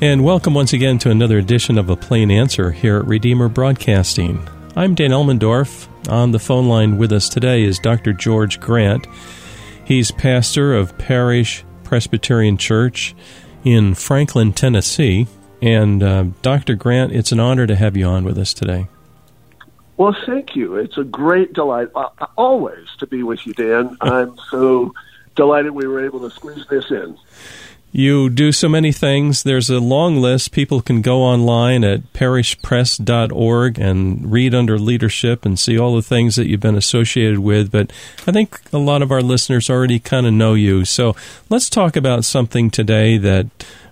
And welcome once again to another edition of A Plain Answer here at Redeemer Broadcasting. I'm Dan Elmendorf. On the phone line with us today is Dr. George Grant. He's pastor of Parish Presbyterian Church in Franklin, Tennessee. And Dr. Grant, it's an honor to have you on with us today. Well, thank you. It's a great delight, always, to be with you, Dan. I'm so delighted we were able to squeeze this in. You do so many things. There's a long list. People can go online at parishpress.org and read under leadership and see all the things that you've been associated with. But I think a lot of our listeners already kind of know you. So let's talk about something today that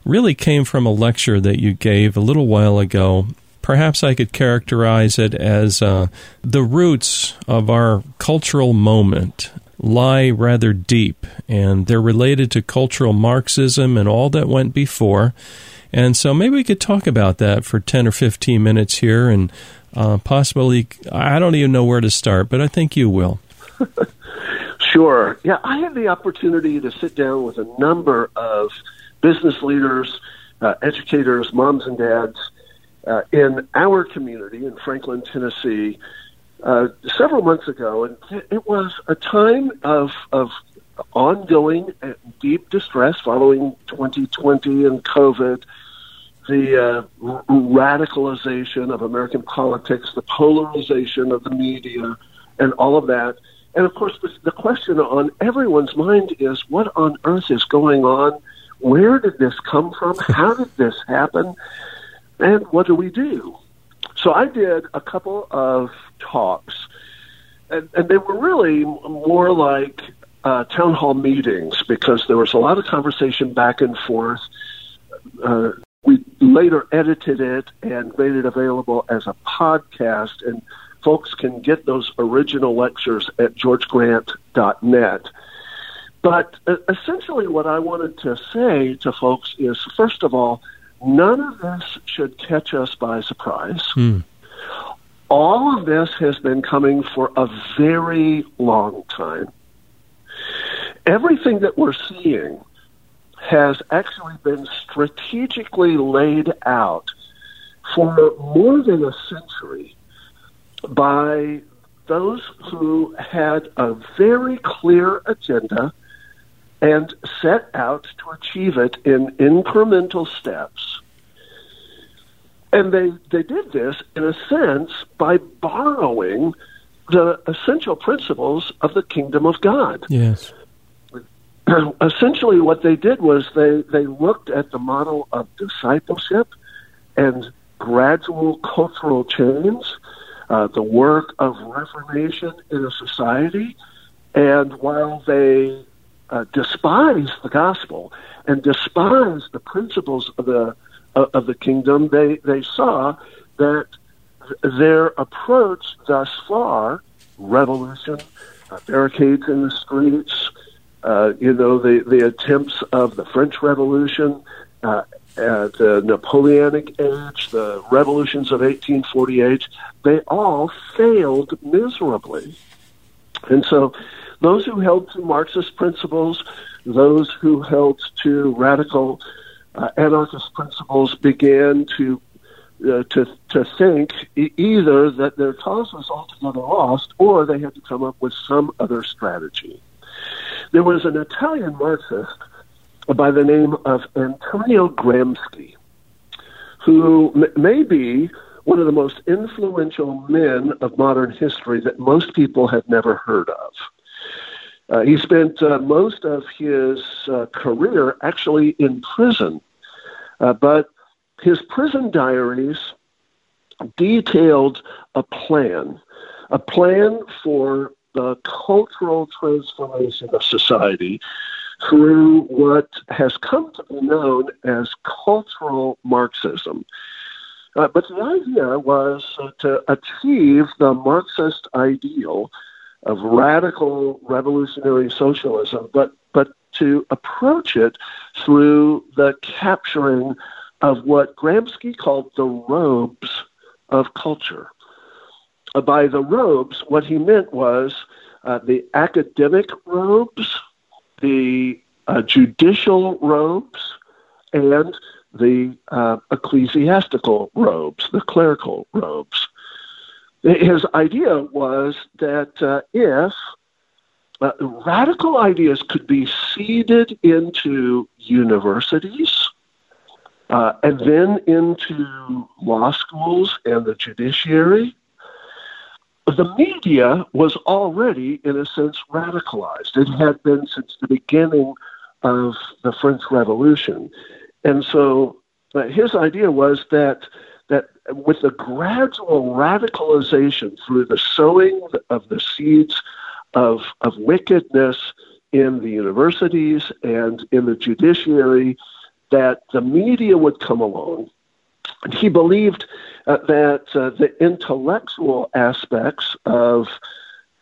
really came from a lecture that you gave a little while ago. Perhaps I could characterize it as the roots of our cultural moment lie rather deep, and they're related to cultural Marxism and all that went before. And so maybe we could talk about that for 10 or 15 minutes here, and possibly, I don't even know where to start, but I think you will. Sure. Yeah, I had the opportunity to sit down with a number of business leaders, educators, moms and dads in our community in Franklin, Tennessee, several months ago, and it was a time of ongoing and deep distress following 2020 and COVID, the radicalization of American politics, the polarization of the media, and all of that. And, of course, the question on everyone's mind is, what on earth is going on? Where did this come from? How did this happen? And what do we do? So I did a couple of talks, and they were really more like town hall meetings because there was a lot of conversation back and forth. We later edited it and made it available as a podcast, and folks can get those original lectures at georgegrant.net. But essentially what I wanted to say to folks is, first of all, none of this should catch us by surprise. Mm. All of this has been coming for a very long time. Everything that we're seeing has actually been strategically laid out for more than a century by those who had a very clear agenda and set out to achieve it in incremental steps. And they did this, in a sense, by borrowing the essential principles of the kingdom of God. Yes. Essentially what they did was they looked at the model of discipleship and gradual cultural change, the work of reformation in a society, and while they despise the gospel and despise the principles of the kingdom, they saw that their approach thus far, revolution, barricades in the streets, the attempts of the French Revolution, the Napoleonic Age, the revolutions of 1848, they all failed miserably. And so those who held to Marxist principles, those who held to radical anarchist principles began to think either that their cause was altogether lost or they had to come up with some other strategy. There was an Italian Marxist by the name of Antonio Gramsci, who may be one of the most influential men of modern history that most people have never heard of. He spent most of his career actually in prison, but his prison diaries detailed a plan for the cultural transformation of society through what has come to be known as cultural Marxism. But the idea was to achieve the Marxist ideal of radical revolutionary socialism, but to approach it through the capturing of what Gramsci called the robes of culture. By the robes, what he meant was the academic robes, the judicial robes, and the ecclesiastical robes, the clerical robes. His idea was that if radical ideas could be seeded into universities and then into law schools and the judiciary, the media was already, in a sense, radicalized. It had been since the beginning of the French Revolution. And so his idea was that with the gradual radicalization through the sowing of the seeds of wickedness in the universities and in the judiciary, that the media would come along. And he believed that the intellectual aspects of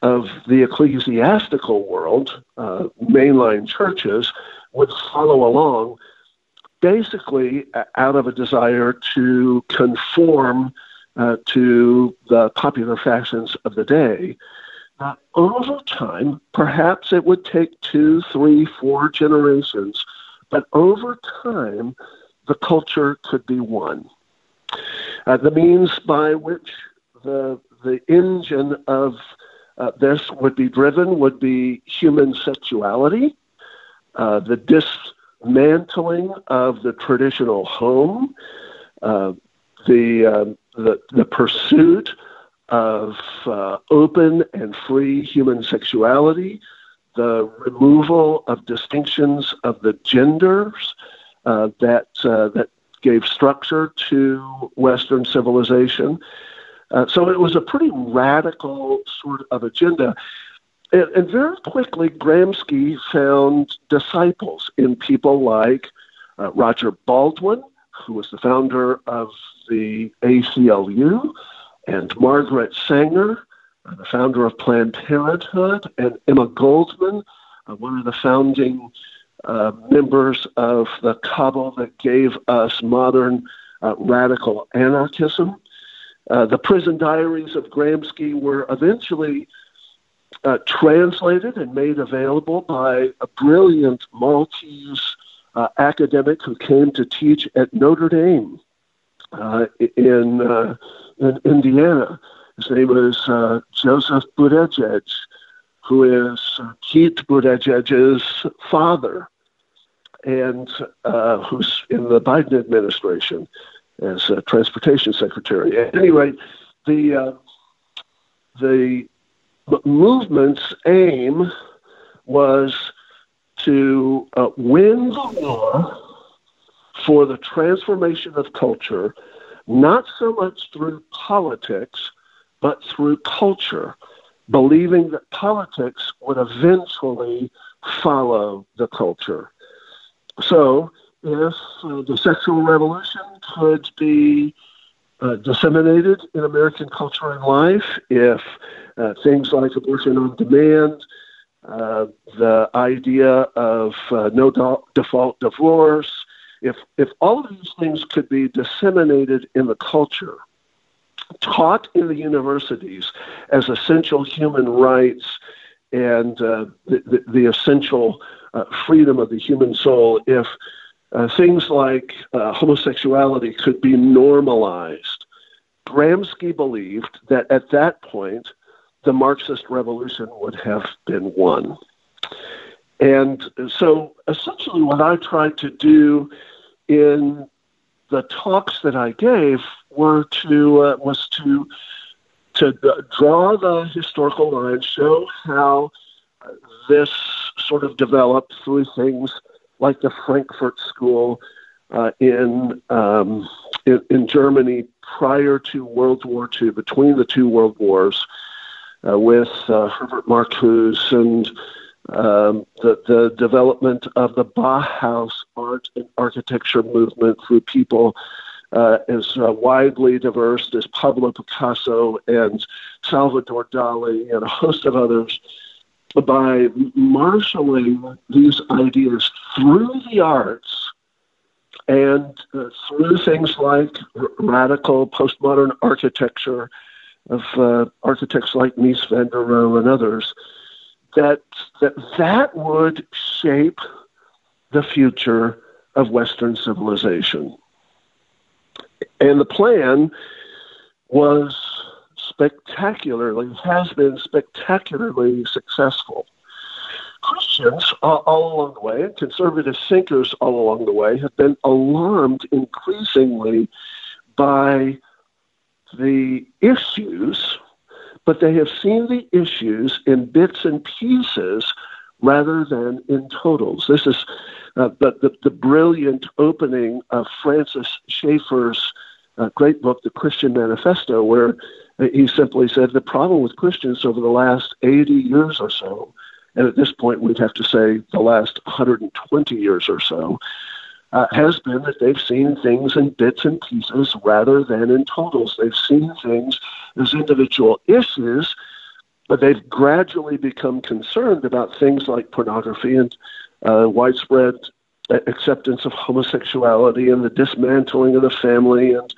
the ecclesiastical world, mainline churches, would follow along, basically out of a desire to conform to the popular fashions of the day. Over time, perhaps it would take 2, 3, 4 generations, but over time, the culture could be won. The means by which the engine of this would be driven would be human sexuality, the dismantling of the traditional home, the pursuit of open and free human sexuality, the removal of distinctions of the genders that gave structure to Western civilization. So it was a pretty radical sort of agenda. And very quickly, Gramsci found disciples in people like Roger Baldwin, who was the founder of the ACLU, and Margaret Sanger, the founder of Planned Parenthood, and Emma Goldman, one of the founding members of the cabal that gave us modern radical anarchism. The prison diaries of Gramsci were eventually translated and made available by a brilliant Maltese academic who came to teach at Notre Dame in Indiana. His name is Joseph Buttigieg, who is Keith Buttigieg's father, and who's in the Biden administration as transportation secretary. At any rate, the movement's aim was to win the war for the transformation of culture, not so much through politics, but through culture, believing that politics would eventually follow the culture. So if the sexual revolution could be disseminated in American culture and life, if things like abortion on demand, the idea of no default divorce, if all of these things could be disseminated in the culture, taught in the universities as essential human rights and the essential freedom of the human soul, if things like homosexuality could be normalized, Gramsci believed that at that point, the Marxist revolution would have been won. And so essentially what I tried to do in the talks that I gave were to draw the historical line, show how this sort of developed through things like the Frankfurt School in Germany prior to World War II, between the two World Wars, with Herbert Marcuse and the development of the Bauhaus art and architecture movement through people as widely diverse as Pablo Picasso and Salvador Dali and a host of others, by marshaling these ideas through the arts and through things like radical postmodern architecture of architects like Mies van der Rohe and others, that would shape the future of Western civilization. And the plan was has been spectacularly successful. Christians all along the way, and conservative thinkers all along the way, have been alarmed increasingly by the issues, but they have seen the issues in bits and pieces rather than in totals. This is the brilliant opening of Francis Schaeffer's great book, The Christian Manifesto, where he simply said the problem with Christians over the last 80 years or so, and at this point we'd have to say the last 120 years or so, has been that they've seen things in bits and pieces rather than in totals. They've seen things as individual issues, but they've gradually become concerned about things like pornography and widespread acceptance of homosexuality and the dismantling of the family and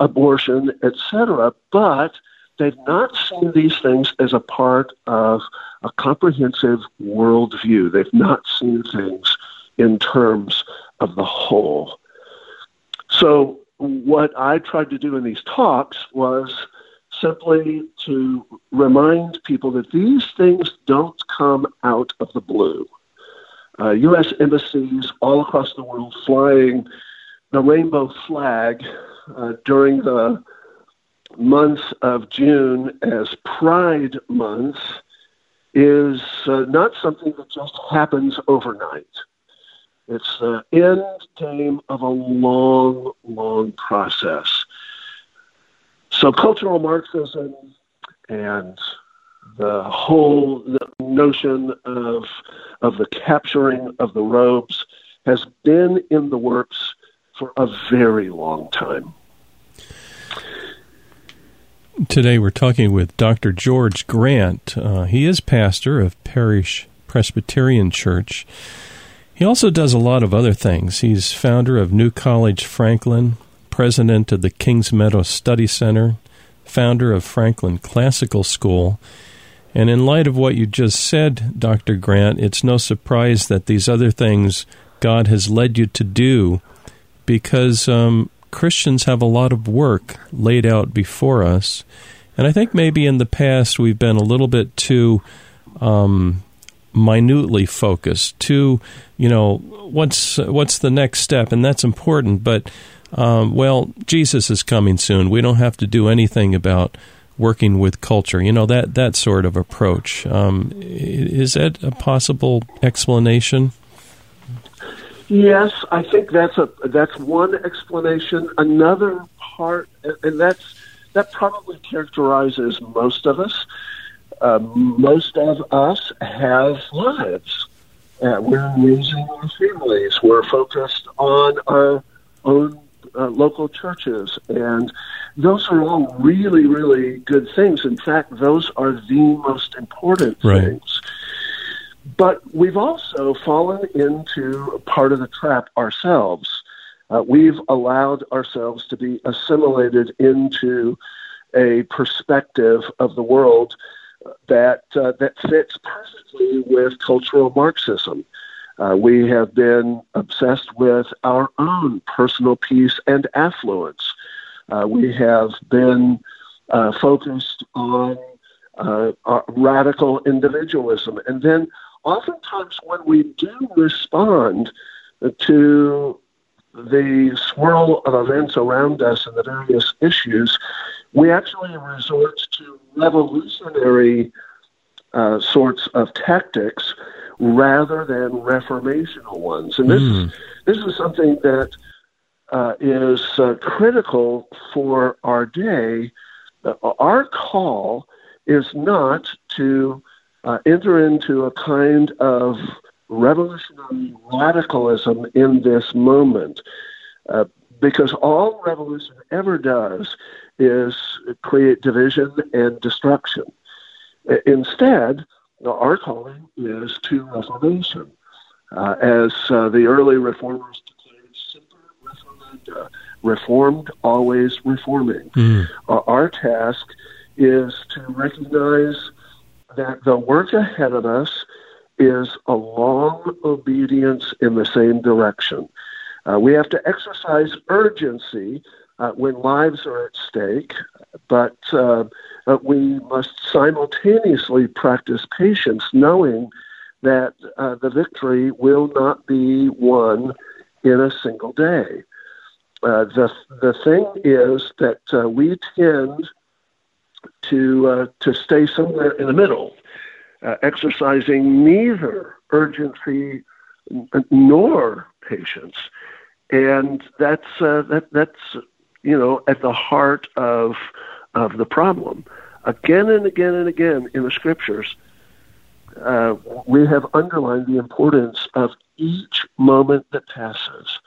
abortion, etc. But they've not seen these things as a part of a comprehensive worldview. They've not seen things in terms of the whole. So what I tried to do in these talks was simply to remind people that these things don't come out of the blue. U.S. embassies all across the world flying the rainbow flag during the month of June as Pride Month is not something that just happens overnight. It's the end game of a long, long process. So cultural Marxism and the whole notion of the capturing of the robes has been in the works for a very long time. Today we're talking with Dr. George Grant. He is pastor of Parish Presbyterian Church. He also does a lot of other things. He's founder of New College Franklin, president of the Kings Meadow Study Center, founder of Franklin Classical School. And in light of what you just said, Dr. Grant, it's no surprise that these other things God has led you to do, because Christians have a lot of work laid out before us, and I think maybe in the past we've been a little bit too minutely focused, too, what's the next step, and that's important, but, Jesus is coming soon. We don't have to do anything about working with culture, that sort of approach. Is that a possible explanation? Yes, I think that's one explanation. Another part, and that probably characterizes most of us. Most of us have lives. We're raising our families. We're focused on our own local churches, and those are all really, really good things. In fact, those are the most important things. But we've also fallen into part of the trap ourselves. We've allowed ourselves to be assimilated into a perspective of the world that fits perfectly with cultural Marxism. We have been obsessed with our own personal peace and affluence. We have been focused on radical individualism, and then oftentimes when we do respond to the swirl of events around us and the various issues, we actually resort to revolutionary sorts of tactics rather than reformational ones. And this is something that is critical for our day. Our call is not to enter into a kind of revolutionary radicalism in this moment, because all revolution ever does is create division and destruction. Instead, our calling is to reformation. As the early reformers declared, semper reformanda, reformed, always reforming. Our task is to recognize that the work ahead of us is a long obedience in the same direction. We have to exercise urgency when lives are at stake, but we must simultaneously practice patience, knowing that the victory will not be won in a single day. The thing is that we tend to stay somewhere in the middle, exercising neither urgency nor patience, and that's at the heart of the problem. Again and again and again in the scriptures, we have underlined the importance of each moment that passes.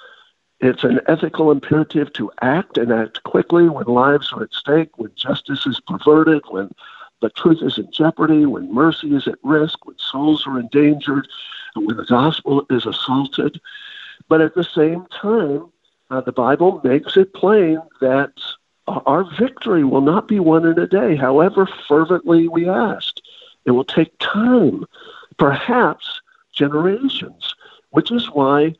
It's an ethical imperative to act, and act quickly, when lives are at stake, when justice is perverted, when the truth is in jeopardy, when mercy is at risk, when souls are endangered, and when the gospel is assaulted. But at the same time, the Bible makes it plain that our victory will not be won in a day, however fervently we asked. It will take time, perhaps generations, which is why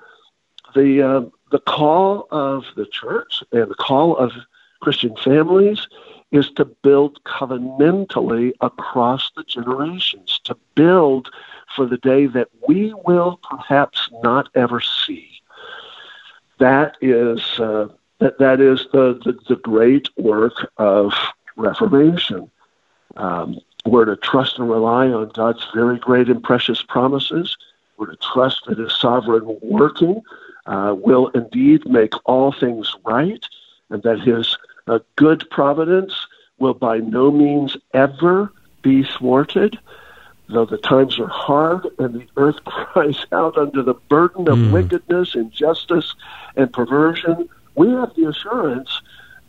the call of the church and the call of Christian families is to build covenantally across the generations, to build for the day that we will perhaps not ever see. That is the great work of Reformation. We're to trust and rely on God's very great and precious promises. We're to trust that His sovereign working will indeed make all things right, and that His good providence will by no means ever be thwarted, though the times are hard and the earth cries out under the burden of wickedness, injustice, and perversion. We have the assurance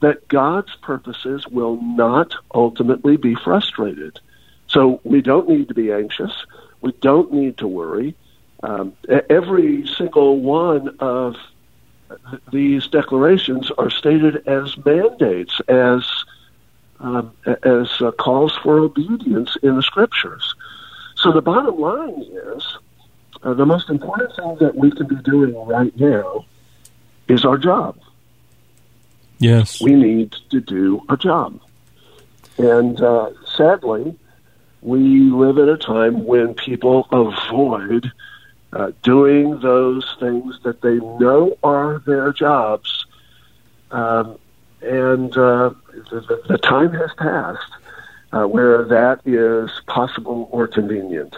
that God's purposes will not ultimately be frustrated. So we don't need to be anxious. We don't need to worry. Every single one of these declarations are stated as mandates, as calls for obedience in the scriptures. So the bottom line is, the most important thing that we can be doing right now is our job. Yes. We need to do our job. And sadly, we live at a time when people avoid doing those things that they know are their jobs, and the time has passed where that is possible or convenient.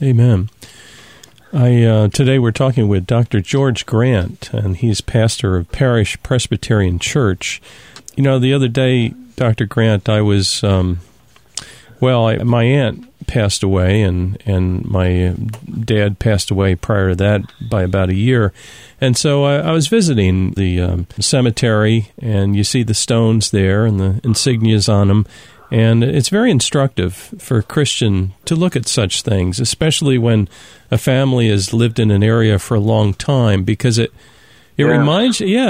Amen. Today we're talking with Dr. George Grant, and he's pastor of Parish Presbyterian Church. You know, the other day, Dr. Grant, I was, my aunt passed away, and my dad passed away prior to that by about a year. And so I was visiting the cemetery, and you see the stones there and the insignias on them. And it's very instructive for a Christian to look at such things, especially when a family has lived in an area for a long time, because it reminds you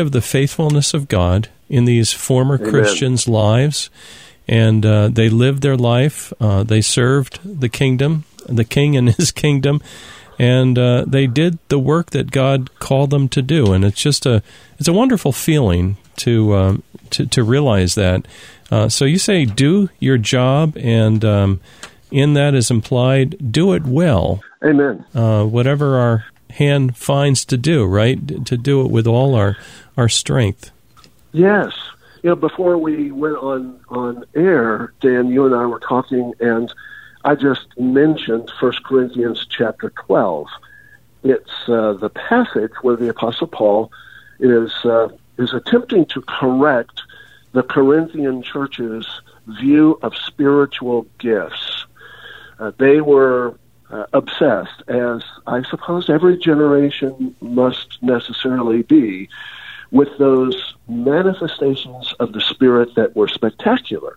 of the faithfulness of God in these former Christians' lives. And they lived their life. They served the kingdom, the king and his kingdom, and they did the work that God called them to do. And it's just a wonderful feeling to realize that. So you say, do your job, and in that is implied, do it well. Amen. Whatever our hand finds to do, right? To do it with all our strength. Yes. You know, before we went on air, Dan, you and I were talking, and I just mentioned 1 Corinthians chapter 12. It's the passage where the Apostle Paul is attempting to correct the Corinthian church's view of spiritual gifts. They were obsessed, as I suppose every generation must necessarily be, with those manifestations of the Spirit that were spectacular.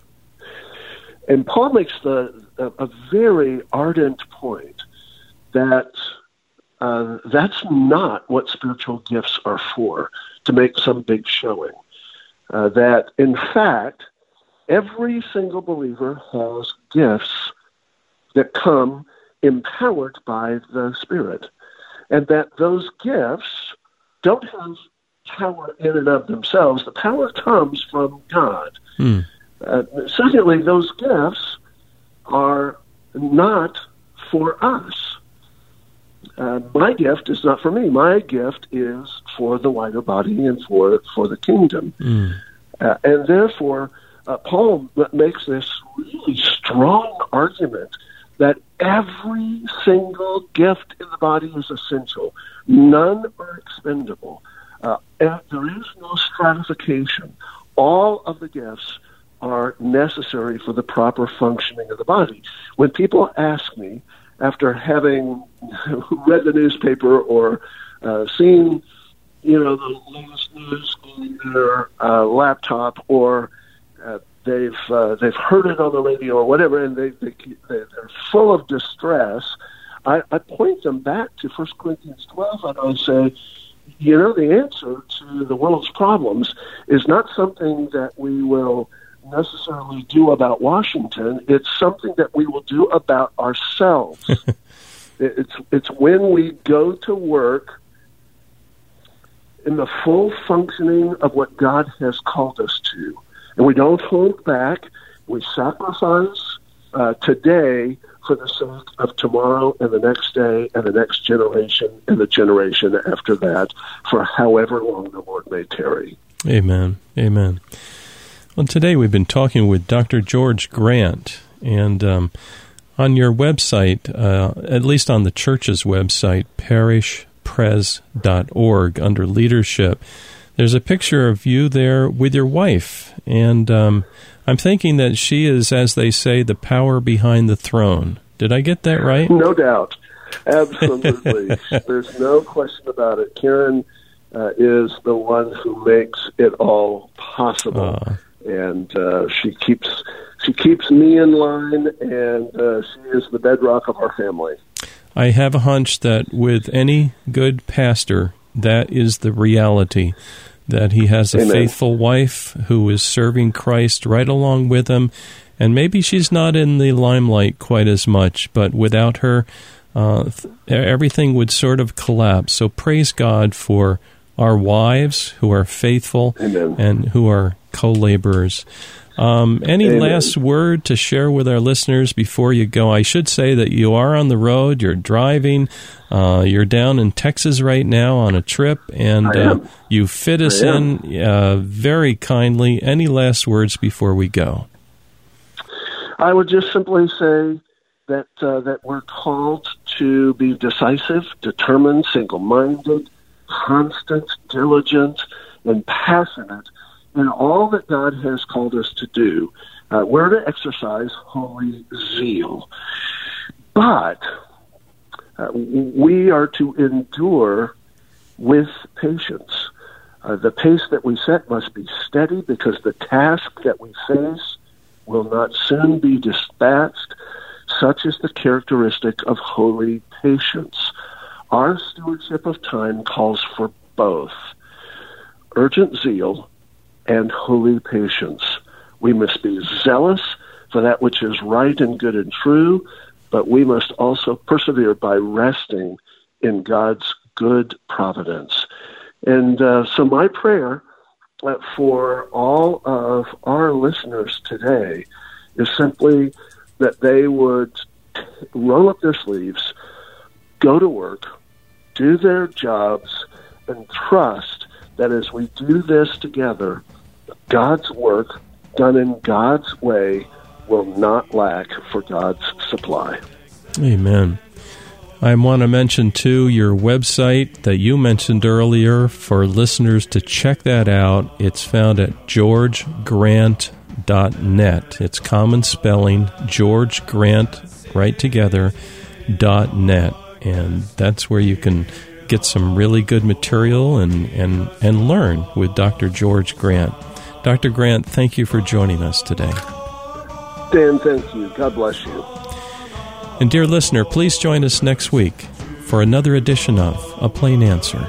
And Paul makes a very ardent point that that's not what spiritual gifts are for, to make some big showing. That, in fact, every single believer has gifts that come empowered by the Spirit, and that those gifts don't have power in and of themselves. The power comes from God. Mm. Secondly, those gifts are not for us. My gift is not for me. My gift is for the wider body and for the kingdom. Mm. And therefore, Paul makes this really strong argument that every single gift in the body is essential. None are expendable. There is no stratification. All of the gifts are necessary for the proper functioning of the body. When people ask me, after having read the newspaper or seen, the latest news on their laptop, or they've heard it on the radio or whatever, and they're full of distress, I point them back to 1 Corinthians 12, and I say, the answer to the world's problems is not something that we will necessarily do about Washington. It's something that we will do about ourselves. It's when we go to work in the full functioning of what God has called us to, and we don't hold back. We sacrifice today for the sake of tomorrow and the next day and the next generation and the generation after that, for however long the Lord may tarry. Amen. Amen. Well, today we've been talking with Dr. George Grant, and on your website, at least on the church's website, parishpress.org, under leadership, there's a picture of you there with your wife, and I'm thinking that she is, as they say, the power behind the throne. Did I get that right? No doubt. Absolutely. There's no question about it. Karen is the one who makes it all possible. And she keeps me in line, and she is the bedrock of our family. I have a hunch that with any good pastor, that is the reality, that he has a Amen. Faithful wife who is serving Christ right along with him. And maybe she's not in the limelight quite as much, but without her, everything would sort of collapse. So praise God for our wives who are faithful Amen. And who are co-laborers. Any Amen. Last word to share with our listeners before you go? I should say that you are on the road, you're driving, you're down in Texas right now on a trip, and you fit us in very kindly. Any last words before we go? I would just simply say that that we're called to be decisive, determined, single-minded, constant, diligent, and passionate in all that God has called us to do. We're to exercise holy zeal. But we are to endure with patience. The pace that we set must be steady, because the task that we face will not soon be dispatched. Such is the characteristic of holy patience. Our stewardship of time calls for both urgent zeal and holy patience. We must be zealous for that which is right and good and true, but we must also persevere by resting in God's good providence. And so my prayer for all of our listeners today is simply that they would roll up their sleeves, go to work, do their jobs, and trust that as we do this together, God's work done in God's way will not lack for God's supply. Amen. I want to mention, too, your website that you mentioned earlier for listeners to check that out. It's found at georgegrant.net. It's common spelling, George Grant, right together, .net. And that's where you can get some really good material and learn with Dr. George Grant. Dr. Grant, thank you for joining us today. Dan, thank you. God bless you. And dear listener, please join us next week for another edition of A Plain Answer.